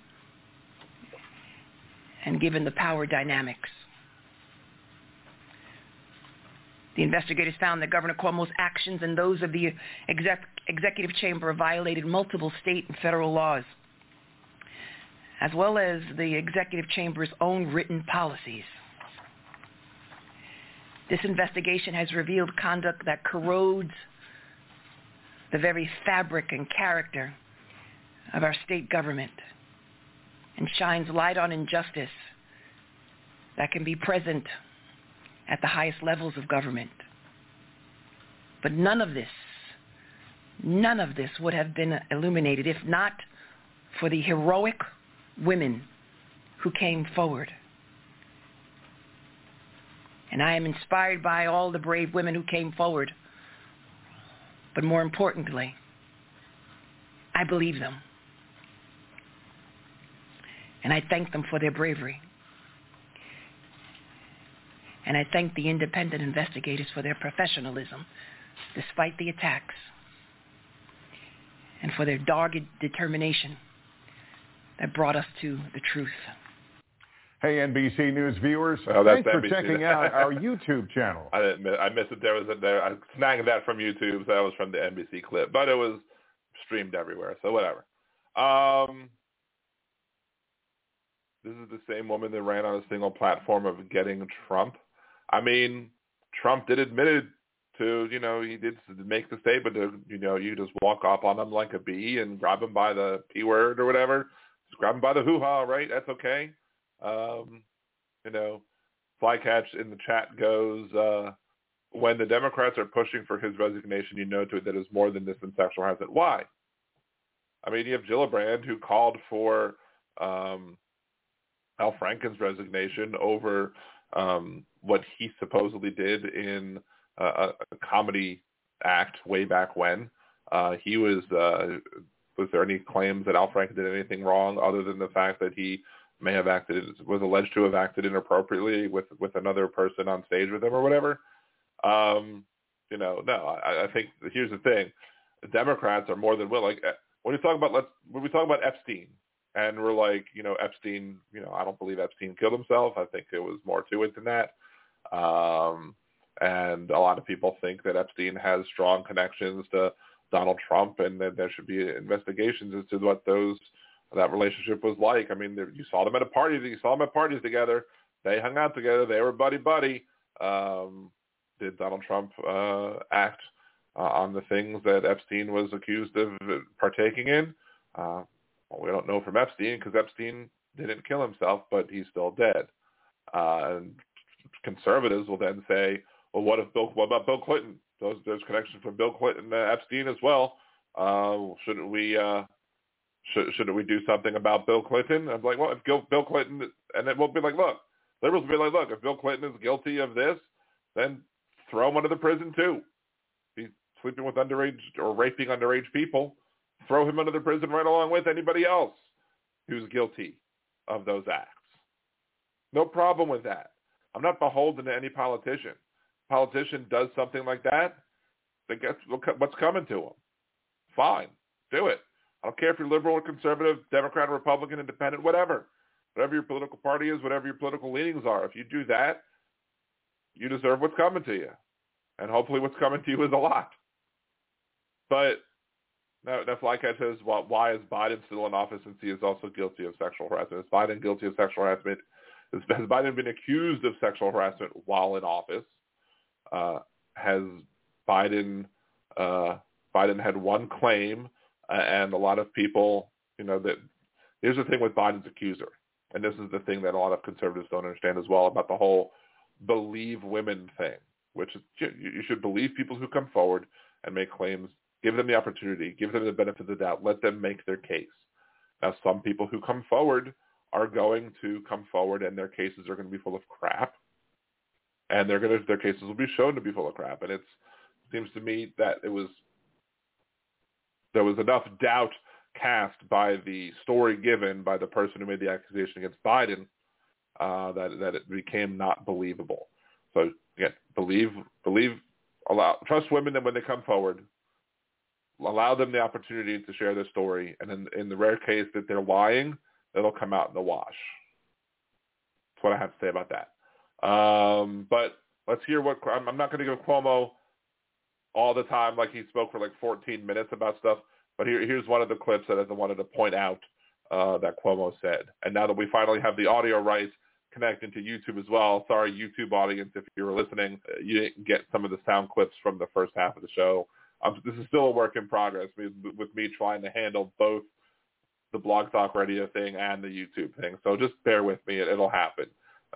and given the power dynamics. The investigators found that Governor Cuomo's actions and those of the exec- executive chamber violated multiple state and federal laws, as well as the executive chamber's own written policies. This investigation has revealed conduct that corrodes the very fabric and character of our state government and shines light on injustice that can be present at the highest levels of government. But none of this, none of this would have been illuminated if not for the heroic women who came forward. And I am inspired by all the brave women who came forward. But more importantly, I believe them. And I thank them for their bravery. And I thank the independent investigators for their professionalism, despite the attacks, and for their dogged determination that brought us to the truth. Hey, N B C News viewers, oh, thanks for N B C checking out our YouTube channel. I didn't miss, I missed it. There was a, there. I snagged that from YouTube, so that was from the N B C clip, but it was streamed everywhere, so whatever. Um... This is the same woman that ran on a single platform of getting Trump. I mean, Trump did admit to, you know, he did make the statement to, you know, you just walk up on him like a bee and grab him by the P word or whatever. Just grab him by the hoo-ha, right? That's okay. Um, you know, Flycatch in the chat goes, uh, when the Democrats are pushing for his resignation, you know to it that is more than this and sexual harassment. Why? I mean, you have Gillibrand who called for um, – Al Franken's resignation over um, what he supposedly did in uh, a comedy act way back when. Uh, he was, uh, was there any claims that Al Franken did anything wrong other than the fact that he may have acted, was alleged to have acted inappropriately with, with another person on stage with him or whatever? Um, you know, no, I, I think here's the thing. the Democrats are more than willing. When we talk about let's when we talk about Epstein, and we're like, you know, Epstein, you know, I don't believe Epstein killed himself. I think there was more to it than that. Um, and a lot of people think that Epstein has strong connections to Donald Trump, and that there should be investigations as to what those that relationship was like. I mean, you saw them at a party. You saw them at parties together. They hung out together. They were buddy buddy. Um, did Donald Trump uh, act uh, on the things that Epstein was accused of partaking in? Uh, well, we don't know from Epstein, because Epstein didn't kill himself, but he's still dead. Uh, and conservatives will then say, well, what if Bill? What about Bill Clinton? Those, there's connections from Bill Clinton to Epstein as well. Uh, shouldn't we? Uh, should, shouldn't we do something about Bill Clinton? I'm like, well, if Bill, Bill Clinton, and then we'll be like, look, liberals will be like, look, if Bill Clinton is guilty of this, then throw him under the prison too. He's sleeping with underage or raping underage people. Throw him under the prison right along with anybody else who's guilty of those acts. No problem with that. I'm not beholden to any politician. Politician does something like that, then guess what's coming to them? Fine, do it. I don't care if you're liberal or conservative, Democrat, Republican, independent, whatever. Whatever your political party is, whatever your political leanings are, if you do that, you deserve what's coming to you. And hopefully what's coming to you is a lot. But now, that's like I says, well, why is Biden still in office since he is also guilty of sexual harassment? Is Biden guilty of sexual harassment? Has Biden been accused of sexual harassment while in office? Uh, has Biden uh, Biden had one claim, uh, and a lot of people, you know, that here's the thing with Biden's accuser, and this is the thing that a lot of conservatives don't understand as well about the whole believe women thing, which is you, you should believe people who come forward and make claims, give them the opportunity, give them the benefit of the doubt, let them make their case. Now, some people who come forward are going to come forward, and their cases are going to be full of crap. And they're going to, their cases will be shown to be full of crap. And it's, it seems to me that it was there was enough doubt cast by the story given by the person who made the accusation against Biden uh, that that it became not believable. So again, believe believe allow trust women that when they come forward, allow them the opportunity to share their story. And in, in the rare case that they're lying, it'll come out in the wash. That's what I have to say about that. Um, but let's hear what, I'm, I'm not going to give Cuomo all the time. Like, he spoke for like fourteen minutes about stuff, but here, here's one of the clips that I wanted to point out, uh, that Cuomo said. And now that we finally have the audio rights connecting to YouTube as well, sorry, YouTube audience, if you were listening, you didn't get some of the sound clips from the first half of the show. Um, this is still a work in progress with me trying to handle both the Blog Talk Radio thing and the YouTube thing. So just bear with me. It, it'll happen.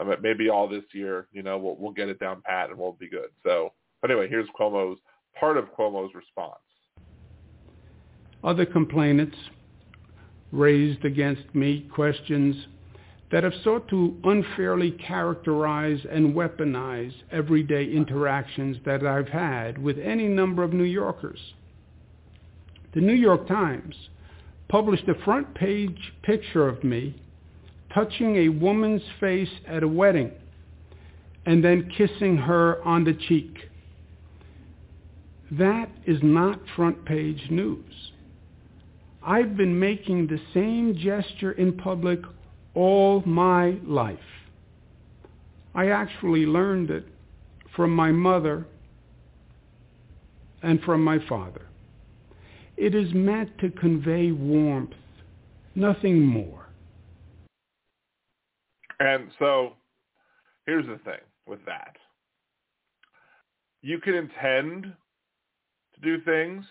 Um, maybe all this year, you know, we'll, we'll get it down pat and we'll be good. So, but anyway, here's Cuomo's, part of Cuomo's response. Other complainants raised against me questions that have sought to unfairly characterize and weaponize everyday interactions that I've had with any number of New Yorkers. The New York Times published a front page picture of me touching a woman's face at a wedding and then kissing her on the cheek. That is not front page news. I've been making the same gesture in public all my life. I actually learned it from my mother and from my father. It is meant to convey warmth, nothing more. And so here's the thing with that. You can intend to do things.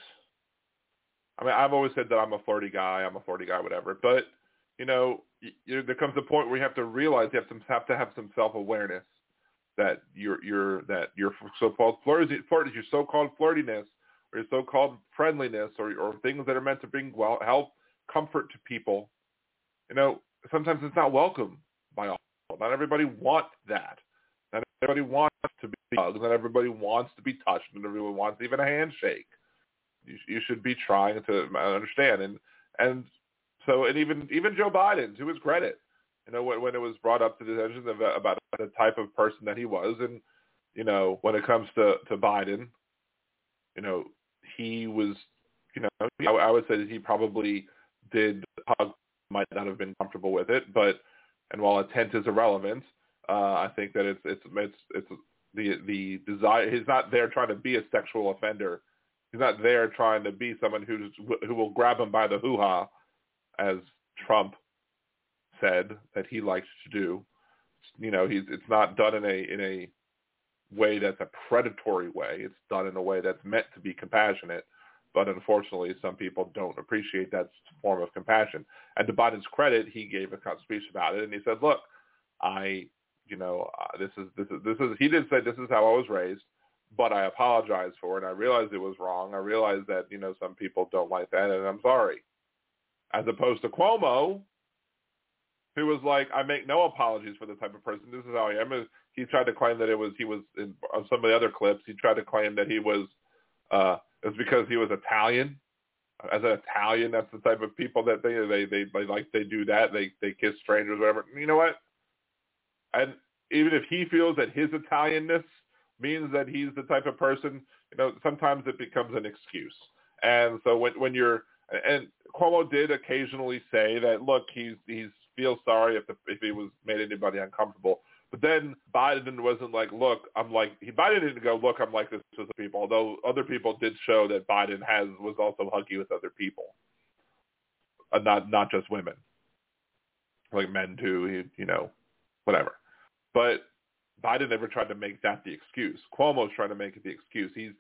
I mean, I've always said that I'm a flirty guy, I'm a flirty guy, whatever. But, you know, you, there comes a point where you have to realize you have to have, to have some self-awareness that your your that your so-called flirt, flirt, your so-called flirtiness or your so-called friendliness or, or things that are meant to bring well, help, comfort to people, you know, sometimes it's not welcome. By all. Not everybody wants that. Not everybody wants to be hugged. Not everybody wants to be touched. Not everyone wants even a handshake. You, you should be trying to understand. And and so and even even Joe Biden, to his credit, you know, when, when it was brought up to the attention of, about the type of person that he was, and you know, when it comes to, to Biden, you know, he was you know, I, I would say that he probably did hug, might not have been comfortable with it, but, and while intent is irrelevant, uh, I think that it's, it's, it's, it's the, the desire, he's not there trying to be a sexual offender. He's not there trying to be someone who's, who will grab him by the hoo-ha, as Trump said that he likes to do. You know, he's, it's not done in a, in a way that's a predatory way. It's done in a way that's meant to be compassionate. But unfortunately, some people don't appreciate that form of compassion. And to Biden's credit, he gave a speech about it, and he said, "Look, I, you know, uh, this is this is this is." He did say, "This is how I was raised, but I apologize for it. I realized it was wrong. I realized that, you know, some people don't like that, and I'm sorry." As opposed to Cuomo, who was like, "I make no apologies for the type of person. This is how I am." He tried to claim that it was he was in some of the other clips. He tried to claim that he was. Uh, It's because he was Italian. As an Italian, that's the type of people that they they they, they like. They do that. They they kiss strangers, whatever. You know what? And even if he feels that his Italianness means that he's the type of person, you know, sometimes it becomes an excuse. And so when when you're and Cuomo did occasionally say that, look, he's he's feels sorry if the, if he was made anybody uncomfortable. But then Biden wasn't like, look, I'm like, he, Biden didn't go, look, I'm like this to the people, although other people did show that Biden has was also huggy with other people, uh, not not just women, like men too, you know, whatever. But Biden never tried to make that the excuse. Cuomo's trying to make it the excuse. He's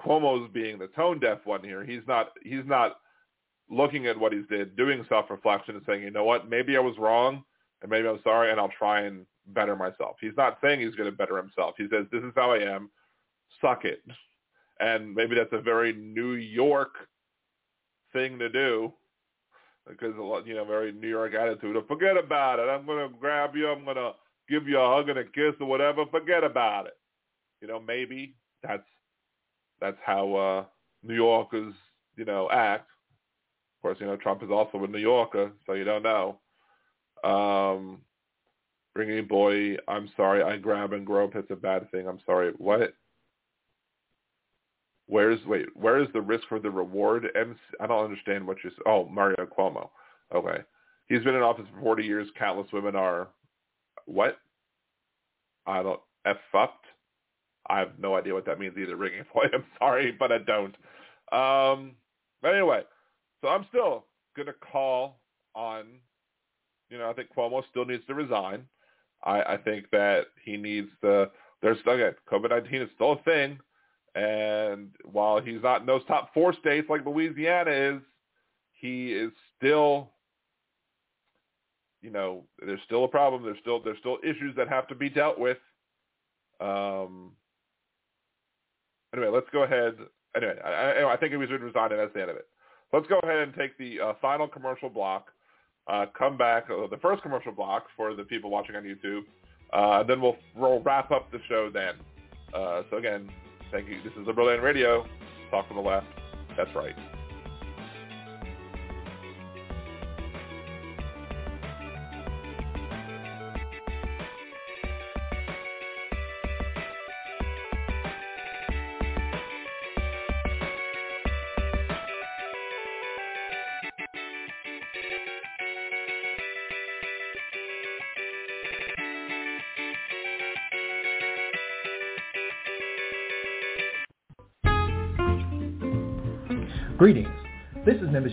Cuomo's being the tone deaf one here. He's not he's not looking at what he did, doing self-reflection and saying, you know what, maybe I was wrong and maybe I'm sorry and I'll try and better myself. He's not saying he's going to better himself. He says, this is how I am. Suck it. And maybe that's a very New York thing to do because, a lot, you know, very New York attitude of forget about it. I'm going to grab you. I'm going to give you a hug and a kiss or whatever. Forget about it. You know, maybe that's, that's how uh, New Yorkers, you know, act. Of course, you know, Trump is also a New Yorker, so you don't know. Um, Bringing boy, I'm sorry, I grab and grope, it's a bad thing, I'm sorry, what? Where's, wait, where is the risk for the reward? M C, I don't understand what you're, oh, Mario Cuomo, okay. He's been in office for forty years, countless women are, what? I don't, F-fucked? I have no idea what that means either, ringing boy, I'm sorry, but I don't. Um, but anyway, so I'm still going to call on, you know, I think Cuomo still needs to resign. I, I think that he needs to – there's – again, COVID nineteen is still a thing. And while he's not in those top four states like Louisiana is, he is still – you know, there's still a problem. There's still there's still issues that have to be dealt with. Um. Anyway, let's go ahead – anyway, I, anyway, I think he should resign, and that's the end of it. Let's go ahead and take the uh, final commercial block. Uh, come back, uh, the first commercial block for the people watching on YouTube. Uh, then we'll, we'll wrap up the show then. Uh, so again, thank you. This is Liberal Dan Radio. Talk From The Left. That's right. Greetings. This is Nimbus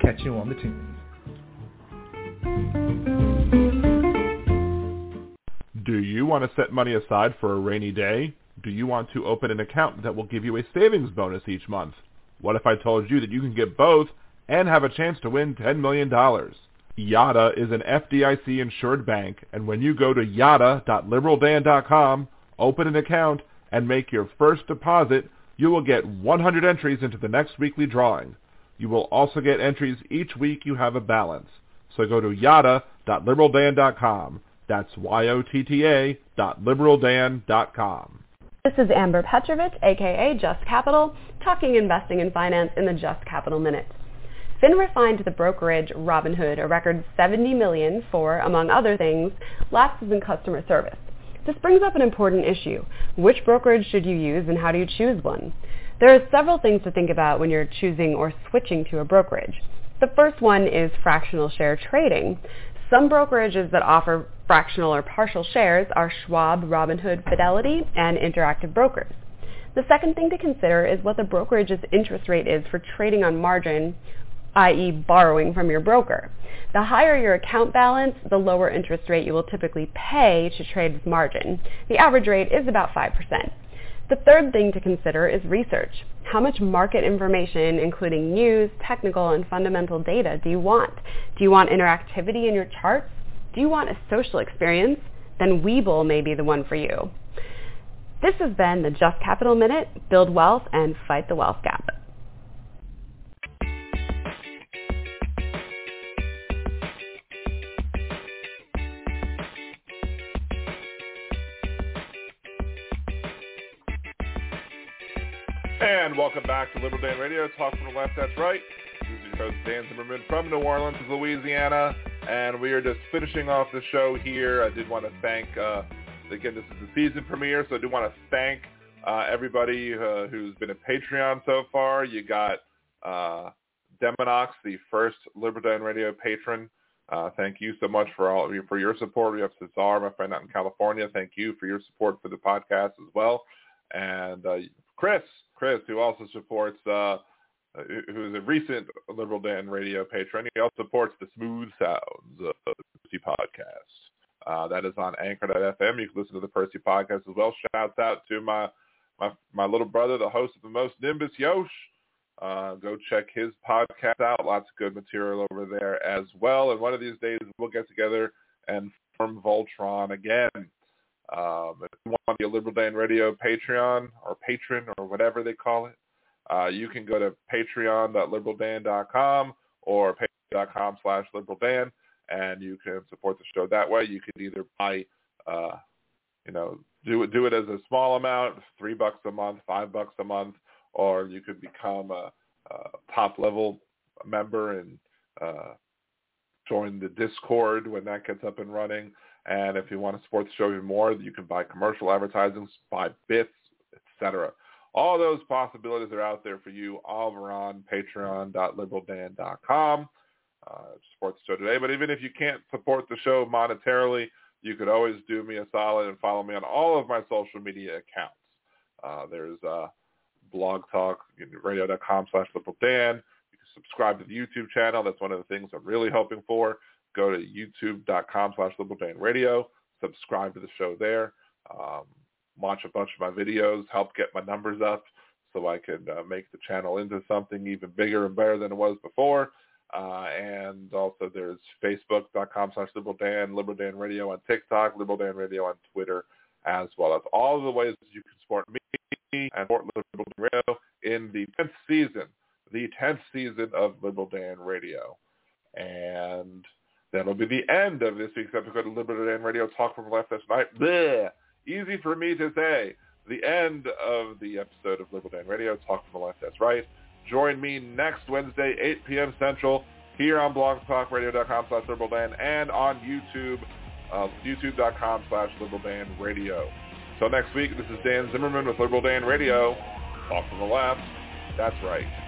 Catch you on the tunes. Do you want to set money aside for a rainy day? Do you want to open an account that will give you a savings bonus each month? What if I told you that you can get both and have a chance to win ten million dollars? YADA is an F D I C-insured bank, and when you go to yada dot liberal dan dot com, open an account, and make your first deposit, you will get one hundred entries into the next weekly drawing. You will also get entries each week you have a balance. So go to yotta dot liberal dan dot com. That's Y O T T A dot liberal dan dot com. This is Amber Petrovich, a k a. Just Capital, talking investing and finance in the Just Capital Minute. FINRA fined the brokerage Robinhood a record seventy million dollars for, among other things, lapses in customer service. This brings up an important issue. Which brokerage should you use and how do you choose one? There are several things to think about when you're choosing or switching to a brokerage. The first one is fractional share trading. Some brokerages that offer fractional or partial shares are Schwab, Robinhood, Fidelity, and Interactive Brokers. The second thing to consider is what the brokerage's interest rate is for trading on margin, that is borrowing from your broker. The higher your account balance, the lower interest rate you will typically pay to trade with margin. The average rate is about five percent. The third thing to consider is research. How much market information, including news, technical, and fundamental data, do you want? Do you want interactivity in your charts? Do you want a social experience? Then Webull may be the one for you. This has been the Just Capital Minute. Build wealth and fight the wealth gap. And welcome back to Liberal Dan Radio, Talk From The Left, That's Right. This is your host, Dan Zimmerman, from New Orleans, Louisiana, and we are just finishing off the show here. I did want to thank, uh, again, this is the season premiere, so I do want to thank uh, everybody uh, who's been a Patreon so far. You got uh, Demonox, the first Liberal Dan Radio patron. Uh, thank you so much for all for your support. We have Cesar, my friend out in California. Thank you for your support for the podcast as well. And uh, Chris. Chris, who also supports, uh, who is a recent Liberal Dan Radio patron. He also supports the Smooth Sounds of the Percy Podcast. Uh, that is on anchor dot f m. You can listen to the Percy Podcast as well. Shouts out to my my, my little brother, the host of the most, Nimbus Yosh. Uh, go check his podcast out. Lots of good material over there as well. And one of these days, we'll get together and form Voltron again. Um, if you want to be a Liberal Dan Radio Patreon or patron or whatever they call it, uh, you can go to patreon dot liberal dan dot com or patreon dot com slash liberal dan, and you can support the show that way. You can either buy, uh, you know, do it do it as a small amount, three bucks a month, five bucks a month, or you could become a, a top level member and uh, join the Discord when that gets up and running. And if you want to support the show even more, you can buy commercial advertising, buy bits, et cetera. All those possibilities are out there for you. All over on patreon dot liberal dan dot com. Uh, support the show today. But even if you can't support the show monetarily, you could always do me a solid and follow me on all of my social media accounts. Uh, there's uh, blog talk radio dot com slash liberal dan. You can subscribe to the YouTube channel. That's one of the things I'm really hoping for. Go to youtube dot com slash liberal dan radio, subscribe to the show there, um, watch a bunch of my videos, help get my numbers up so I can uh, make the channel into something even bigger and better than it was before. Uh, and also there's facebook dot com slash liberal dan, Liberal Dan Radio on TikTok, Liberal Dan Radio on Twitter as well. That's all of the ways that you can support me and support Liberal Dan Radio in the tenth season, the tenth season of Liberal Dan Radio. And that'll be the end of this week's episode of Liberal Dan Radio Talk From The Left That's Right. Bleh. Easy for me to say. The end of the episode of Liberal Dan Radio Talk From The Left That's Right. Join me next Wednesday, eight p.m. Central, here on blog talk radio dot com slash liberal dan and on YouTube, uh, youtube dot com slash liberal dan radio. Till next week, this is Dan Zimmerman with Liberal Dan Radio. Talk From The Left. That's right.